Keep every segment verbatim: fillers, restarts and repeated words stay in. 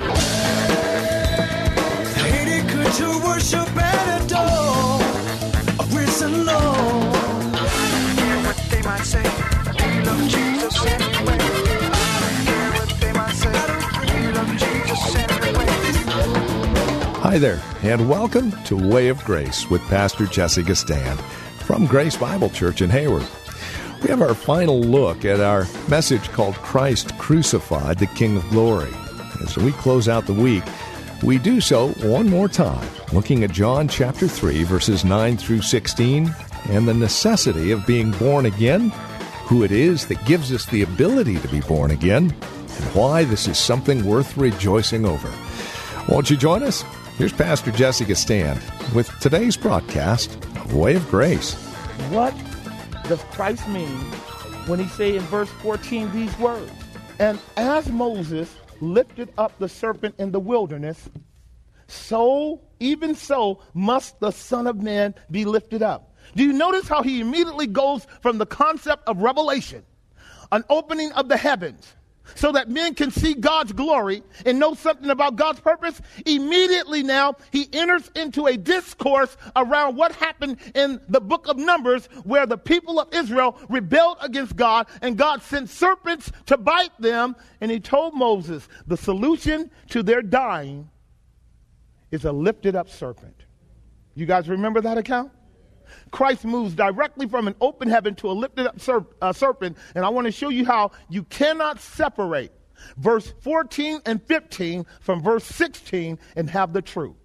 Lady, could you worship and adore a risen Lord? I hear what they might say. We love Jesus anyway. I hear what they might say. We love Jesus anyway. Hi there, and welcome to Way of Grace with Pastor Jesse Gastand from Grace Bible Church in Hayward. We have our final look at our message called Christ Crucified, the King of Glory. As we close out the week, we do so one more time, looking at John chapter three, verses nine through sixteen, and the necessity of being born again, who it is that gives us the ability to be born again, and why this is something worth rejoicing over. Won't you join us? Here's Pastor Jesse Gastand with today's broadcast of Way of Grace. What does Christ mean when he say in verse fourteen these words? And as Moses lifted up the serpent in the wilderness, so, even so, must the Son of Man be lifted up. Do you notice how he immediately goes from the concept of revelation, an opening of the heavens, so that men can see God's glory and know something about God's purpose? Immediately now, he enters into a discourse around what happened in the book of Numbers, where the people of Israel rebelled against God, and God sent serpents to bite them. And he told Moses, the solution to their dying is a lifted up serpent. You guys remember that account? Christ moves directly from an open heaven to a lifted up serp- uh, serpent. And I want to show you how you cannot separate verse fourteen and fifteen from verse sixteen and have the truth.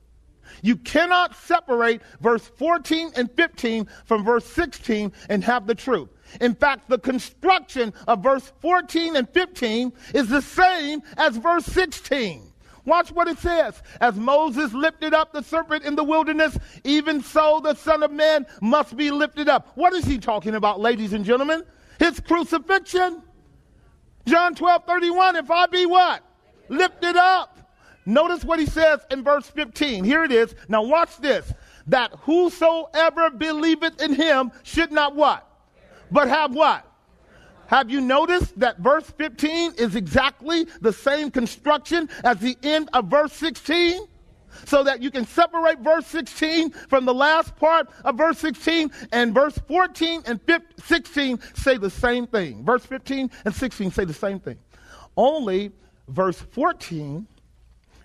You cannot separate verse fourteen and fifteen from verse sixteen and have the truth. In fact, the construction of verse fourteen and fifteen is the same as verse sixteen. Watch what it says. As Moses lifted up the serpent in the wilderness, even so the Son of Man must be lifted up. What is he talking about, ladies and gentlemen? His crucifixion. John twelve thirty-one, if I be what? Lifted up. Notice what he says in verse fifteen. Here it is. Now watch this. That whosoever believeth in him should not what? But have what? Have you noticed that verse fifteen is exactly the same construction as the end of verse sixteen? So that you can separate verse sixteen from the last part of verse sixteen, and verse fourteen and sixteen say the same thing. Verse fifteen and sixteen say the same thing. Only verse fourteen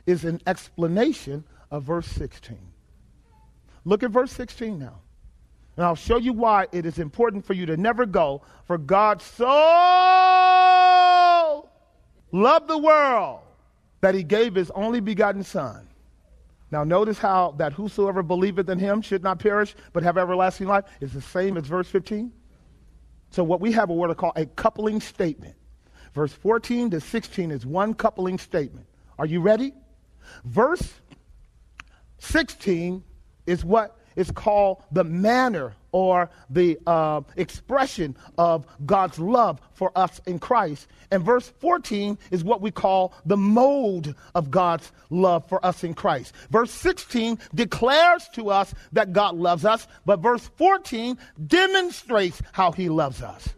is an explanation of verse sixteen. Look at verse sixteen now. And I'll show you why it is important for you to never go. For God so loved the world that he gave his only begotten Son. Now notice how that whosoever believeth in him should not perish but have everlasting life is the same as verse fifteen. So what we have are what are called a coupling statement. Verse fourteen to sixteen is one coupling statement. Are you ready? Verse sixteen is what? It's called the manner or the uh, expression of God's love for us in Christ. And verse fourteen is what we call the mode of God's love for us in Christ. Verse sixteen declares to us that God loves us, but verse fourteen demonstrates how he loves us.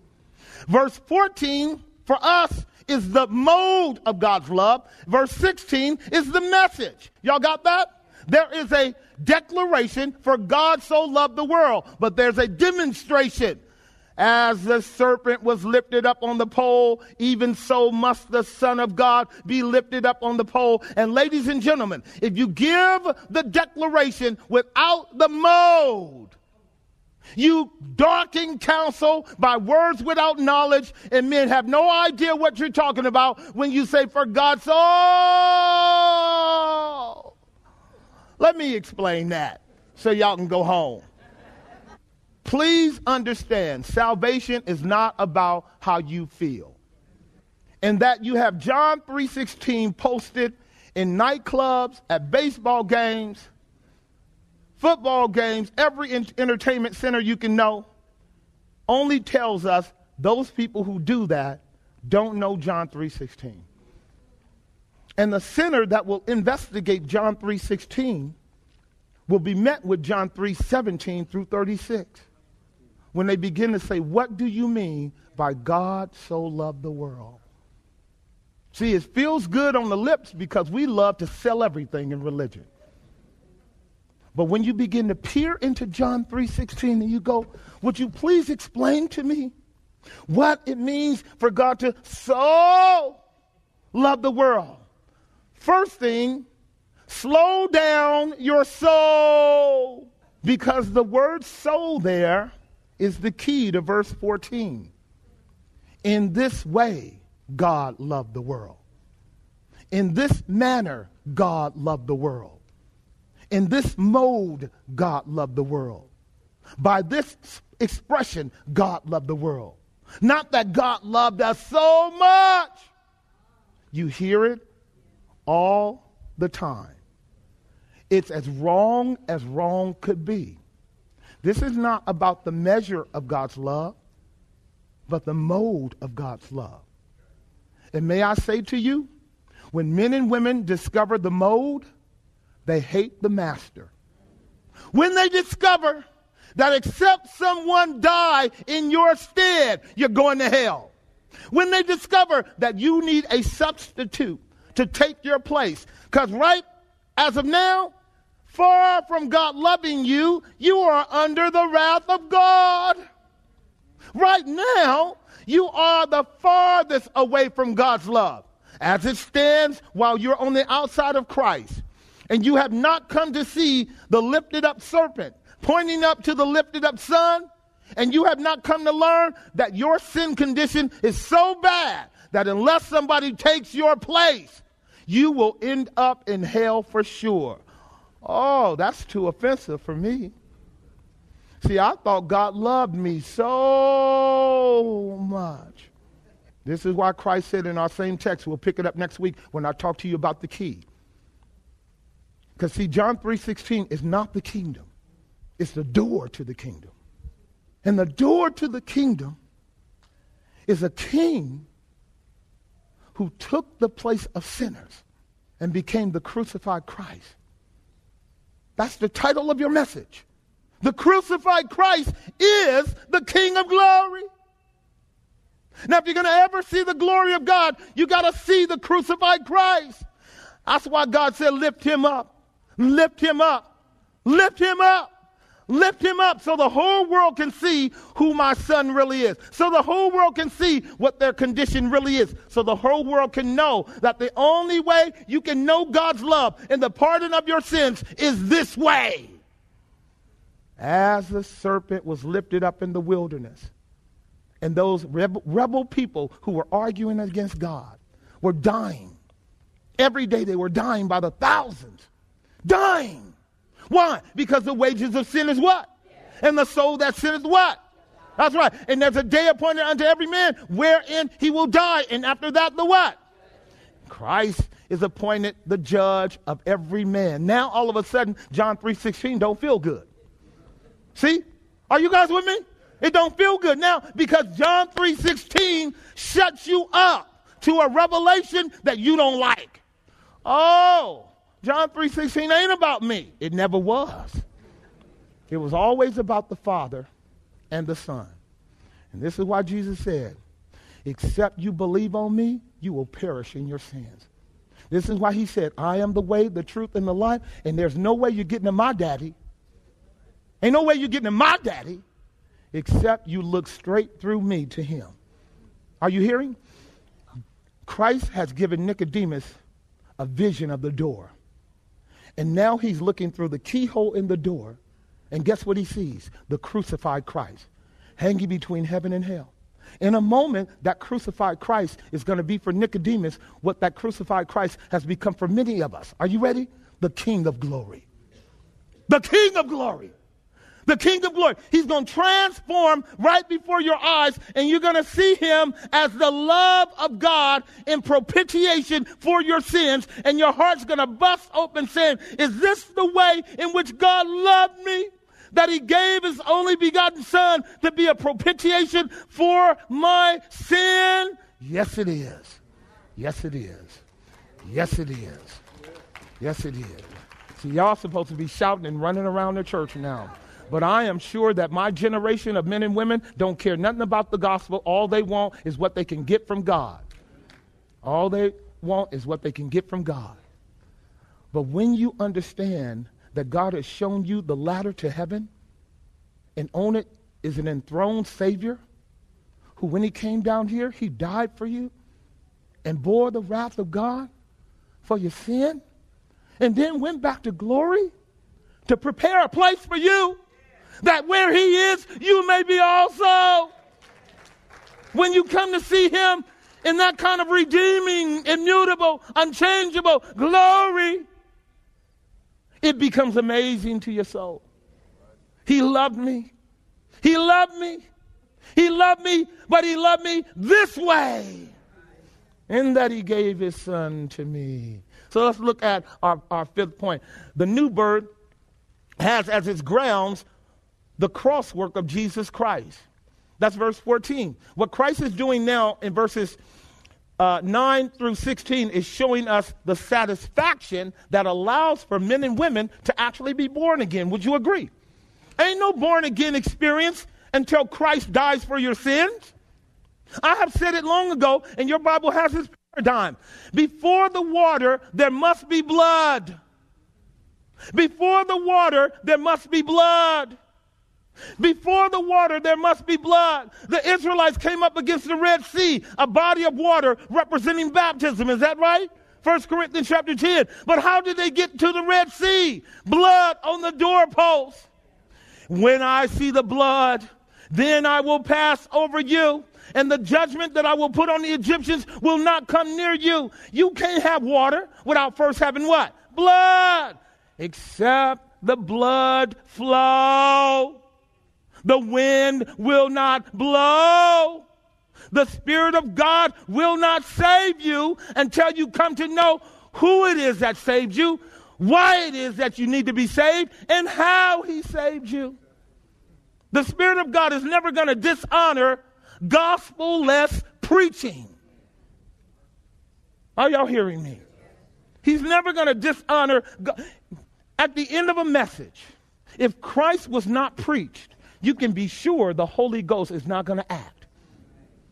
Verse fourteen for us is the mode of God's love. Verse sixteen is the message. Y'all got that? There is a declaration, for God so loved the world, but there's a demonstration. As the serpent was lifted up on the pole, even so must the Son of God be lifted up on the pole. And ladies and gentlemen, if you give the declaration without the mode, you darken counsel by words without knowledge, and men have no idea what you're talking about when you say, for God so... Let me explain that so y'all can go home. Please understand, salvation is not about how you feel. And that you have John three sixteen posted in nightclubs, at baseball games, football games, every entertainment center you can know, only tells us those people who do that don't know John three sixteen. And the center that will investigate John three sixteen will be met with John three seventeen through thirty-six. When they begin to say, what do you mean by God so loved the world? See, it feels good on the lips because we love to sell everything in religion. But when you begin to peer into John three sixteen and you go, would you please explain to me what it means for God to so love the world? First thing, slow down your soul, because the word soul there is the key to verse fourteen. In this way, God loved the world. In this manner, God loved the world. In this mode, God loved the world. By this expression, God loved the world. Not that God loved us so much. You hear it all the time. It's as wrong as wrong could be. This is not about the measure of God's love, but the mode of God's love. And may I say to you, when men and women discover the mode, they hate the master. When they discover that except someone die in your stead, you're going to hell. When they discover that you need a substitute to take your place, because right as of now, far from God loving you, you are under the wrath of God. Right now, you are the farthest away from God's love. As it stands, while you're on the outside of Christ, and you have not come to see the lifted up serpent pointing up to the lifted up sun, and you have not come to learn that your sin condition is so bad that unless somebody takes your place, you will end up in hell for sure. Oh, that's too offensive for me. See, I thought God loved me so much. This is why Christ said in our same text, we'll pick it up next week when I talk to you about the key. Because see, John three sixteen is not the kingdom. It's the door to the kingdom. And the door to the kingdom is a king who took the place of sinners and became the crucified Christ. That's the title of your message. The crucified Christ is the King of glory. Now, if you're going to ever see the glory of God, you got to see the crucified Christ. That's why God said, lift him up, lift him up, lift him up, lift him up so the whole world can see who my son really is. So the whole world can see what their condition really is. So the whole world can know that the only way you can know God's love and the pardon of your sins is this way. As the serpent was lifted up in the wilderness, and those rebel, rebel people who were arguing against God were dying. Every day they were dying by the thousands. Dying. Why? Because the wages of sin is what? And the soul that sinneth what? That's right. And there's a day appointed unto every man wherein he will die. And after that, the what? Christ is appointed the judge of every man. Now, all of a sudden, John three sixteen don't feel good. See? Are you guys with me? It don't feel good now because John three sixteen shuts you up to a revelation that you don't like. Oh, John three sixteen ain't about me. It never was. It was always about the Father and the Son. And this is why Jesus said, except you believe on me, you will perish in your sins. This is why he said, I am the way, the truth, and the life, and there's no way you're getting to my daddy. Ain't no way you're getting to my daddy except you look straight through me to him. Are you hearing? Christ has given Nicodemus a vision of the door. And now he's looking through the keyhole in the door. And guess what he sees? The crucified Christ hanging between heaven and hell. In a moment, that crucified Christ is going to be for Nicodemus what that crucified Christ has become for many of us. Are you ready? The King of glory. The King of glory. the King of glory. He's going to transform right before your eyes, and you're going to see him as the love of God in propitiation for your sins, and your heart's going to bust open saying, is this the way in which God loved me? That he gave his only begotten son to be a propitiation for my sin? Yes, it is. Yes, it is. Yes, it is. Yes, it is. See, y'all supposed to be shouting and running around the church now. But I am sure that my generation of men and women don't care nothing about the gospel. All they want is what they can get from God. All they want is what they can get from God. But when you understand that God has shown you the ladder to heaven, and on it is an enthroned Savior who, when he came down here, he died for you and bore the wrath of God for your sin, and then went back to glory to prepare a place for you, that where he is, you may be also. When you come to see him in that kind of redeeming, immutable, unchangeable glory, it becomes amazing to your soul. He loved me. He loved me. He loved me, but he loved me this way, in that he gave his son to me. So let's look at our, our fifth point. The new birth has as its grounds the crosswork of Jesus Christ. That's verse fourteen. What Christ is doing now in verses uh, nine through sixteen is showing us the satisfaction that allows for men and women to actually be born again. Would you agree? Ain't no born again experience until Christ dies for your sins. I have said it long ago, and your Bible has this paradigm. Before the water, there must be blood. Before the water, there must be blood. Before the water, there must be blood. The Israelites came up against the Red Sea, a body of water representing baptism. Is that right? First Corinthians chapter ten. But how did they get to the Red Sea? Blood on the doorpost. When I see the blood, then I will pass over you, and the judgment that I will put on the Egyptians will not come near you. You can't have water without first having what? Blood. Except the blood flow, the wind will not blow. The Spirit of God will not save you until you come to know who it is that saved you, why it is that you need to be saved, and how he saved you. The Spirit of God is never going to dishonor gospel-less preaching. Are y'all hearing me? He's never going to dishonor. God. At the end of a message, if Christ was not preached, you can be sure the Holy Ghost is not going to act,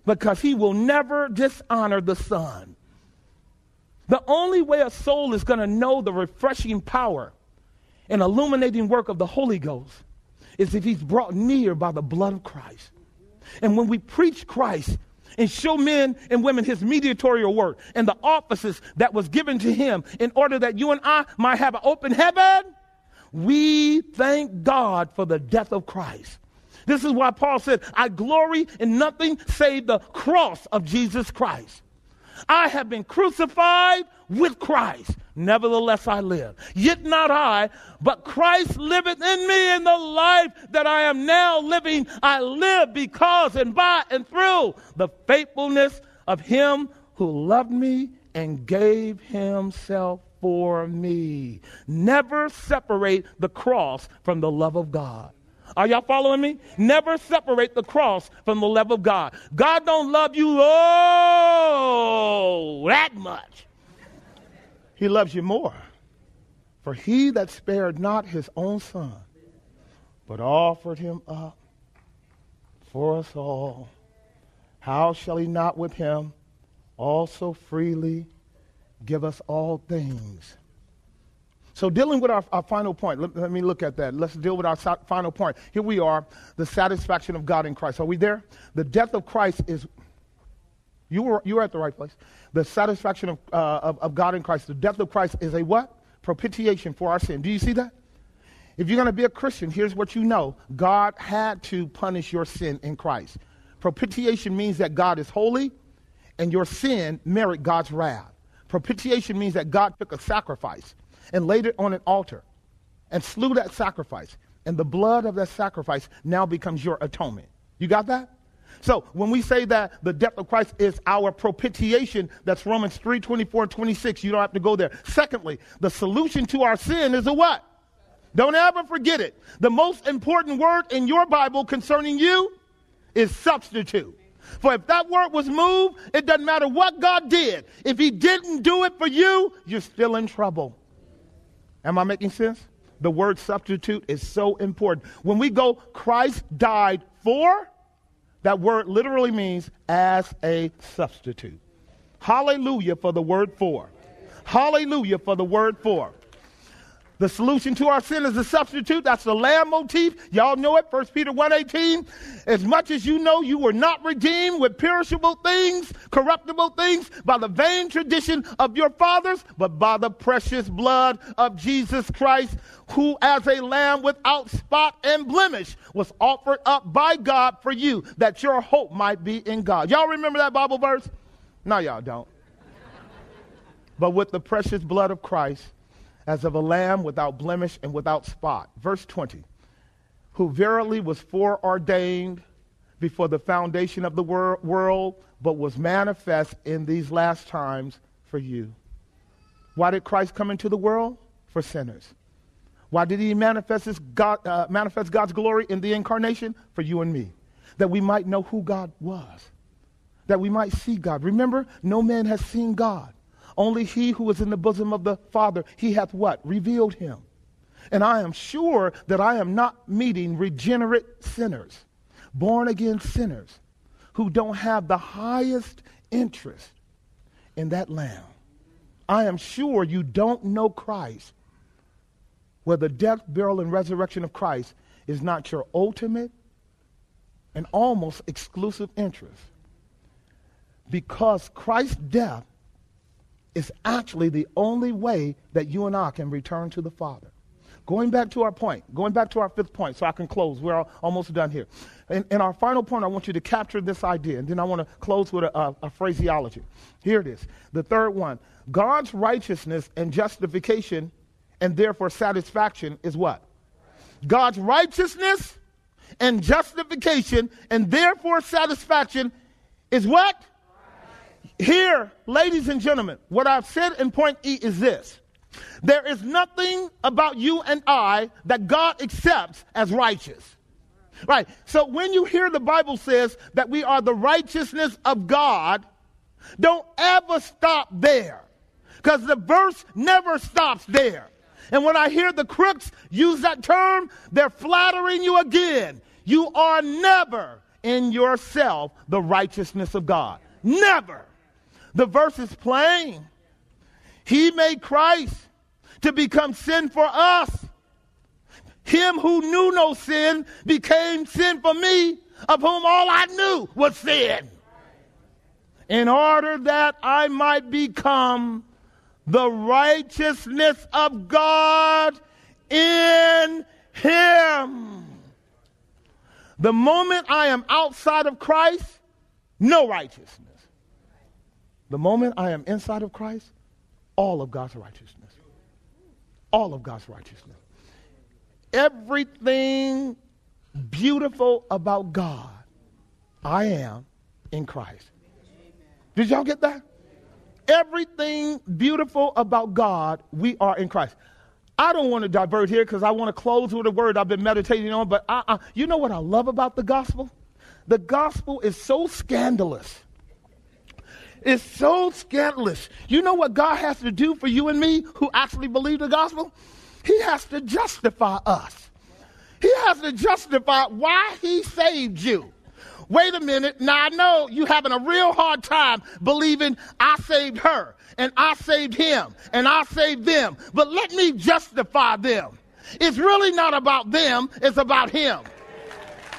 because he will never dishonor the Son. The only way a soul is going to know the refreshing power and illuminating work of the Holy Ghost is if he's brought near by the blood of Christ. And when we preach Christ and show men and women his mediatorial work and the offices that was given to him in order that you and I might have an open heaven, we thank God for the death of Christ. This is why Paul said, I glory in nothing save the cross of Jesus Christ. I have been crucified with Christ. Nevertheless, I live. Yet not I, but Christ liveth in me, in the life that I am now living. I live because and by and through the faithfulness of him who loved me and gave himself for me. Never separate the cross from the love of God. Are y'all following me? Never separate the cross from the love of God. God don't love you, oh, that much. He loves you more. For he that spared not his own son, but offered him up for us all, how shall he not with him also freely give us all things? So dealing with our, our final point, let, let me look at that. Let's deal with our so- final point. Here we are, the satisfaction of God in Christ. Are we there? The death of Christ is, you were you were at the right place. The satisfaction of, uh, of, of God in Christ. The death of Christ is a what? Propitiation for our sin. Do you see that? If you're going to be a Christian, here's what you know. God had to punish your sin in Christ. Propitiation means that God is holy and your sin merit God's wrath. Propitiation means that God took a sacrifice and laid it on an altar and slew that sacrifice. and the blood of that sacrifice now becomes your atonement. You got that? So when we say that the death of Christ is our propitiation, that's Romans three, twenty-four, and twenty-six. You don't have to go there. Secondly, the solution to our sin is a what? Don't ever forget it. The most important word in your Bible concerning you is substitute. For if that word was moved, it doesn't matter what God did. If he didn't do it for you, you're still in trouble. Am I making sense? The word substitute is so important. When we go, Christ died for, that word literally means as a substitute. Hallelujah for the word for. Hallelujah for the word for. The solution to our sin is a substitute. That's the lamb motif. Y'all know it. First Peter one eighteen. As much as you know you were not redeemed with perishable things, corruptible things, by the vain tradition of your fathers, but by the precious blood of Jesus Christ, who as a lamb without spot and blemish was offered up by God for you, that your hope might be in God. Y'all remember that Bible verse? No, y'all don't. But with the precious blood of Christ, as of a lamb without blemish and without spot. Verse twenty, who verily was foreordained before the foundation of the wor- world, but was manifest in these last times for you. Why did Christ come into the world? For sinners. Why did he manifest, his God, uh, manifest God's glory in the incarnation? For you and me, that we might know who God was, that we might see God. Remember, no man has seen God. Only he who is in the bosom of the Father, he hath what? Revealed him. And I am sure that I am not meeting regenerate sinners, born again sinners, who don't have the highest interest in that lamb. I am sure you don't know Christ, where the death, burial, and resurrection of Christ is not your ultimate and almost exclusive interest. Because Christ's death is actually the only way that you and I can return to the Father. Going back to our point, going back to our fifth point, so I can close. We're all, almost done here. And, and our final point, I want you to capture this idea, and then I want to close with a, a, a phraseology. Here it is. The third one, God's righteousness and justification and therefore satisfaction is what? God's righteousness and justification and therefore satisfaction is what? Here, ladies and gentlemen, what I've said in point E is this. There is nothing about you and I that God accepts as righteous. Right. So when you hear the Bible says that we are the righteousness of God, don't ever stop there, because the verse never stops there. And when I hear the crooks use that term, they're flattering you again. You are never in yourself the righteousness of God. Never. The verse is plain. He made Christ to become sin for us. Him who knew no sin became sin for me, of whom all I knew was sin, in order that I might become the righteousness of God in him. The moment I am outside of Christ, no righteousness. The moment I am inside of Christ, all of God's righteousness. All of God's righteousness. Everything beautiful about God, I am in Christ. Did y'all get that? Everything beautiful about God, we are in Christ. I don't want to divert here because I want to close with a word I've been meditating on, but I, I, you know what I love about the gospel? The gospel is so scandalous. It's so scandalous. You know what God has to do for you and me who actually believe the gospel? He has to justify us. He has to justify why he saved you. Wait a minute. Now, I know you're having a real hard time believing I saved her and I saved him and I saved them. But let me justify them. It's really not about them. It's about him.